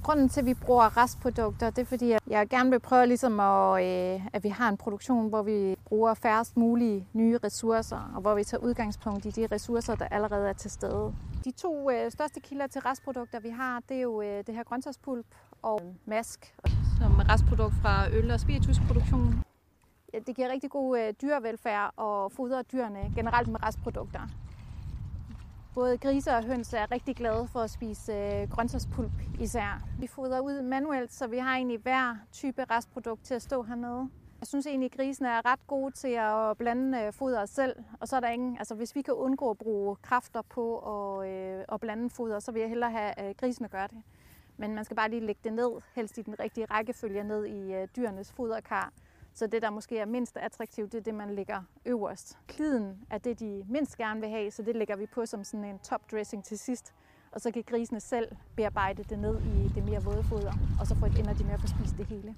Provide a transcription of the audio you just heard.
Grunden til, at vi bruger restprodukter, det er fordi, at jeg gerne vil prøve, ligesom at vi har en produktion, hvor vi bruger færrest mulige nye ressourcer, og hvor vi tager udgangspunkt i de ressourcer, der allerede er til stede. De to største kilder til restprodukter, vi har, det er jo det her grøntsagspulp og mask. Som restprodukt fra øl- og spiritusproduktion. Ja, det giver rigtig god dyrevelfærd og fodrer dyrene generelt med restprodukter. Både griser og høns er rigtig glade for at spise grøntsagspulp især. Vi fodrer ud manuelt, så vi har egentlig hver type restprodukt til at stå hernede. Jeg synes egentlig, at grisene er ret gode til at blande foder selv. Og så er der ingen, altså hvis vi kan undgå at bruge kræfter på at blande foder, så vil jeg hellere have grisene gøre det. Men man skal bare lige lægge det ned, helst i den rigtige rækkefølge, ned i dyrenes foderkar. Så det, der måske er mindst attraktivt, det er det, man lægger øverst. Kliden er det, de mindst gerne vil have, så det lægger vi på som sådan en topdressing til sidst. Og så kan grisene selv bearbejde det ned i det mere våde foder, og så ender de med at få spist det hele.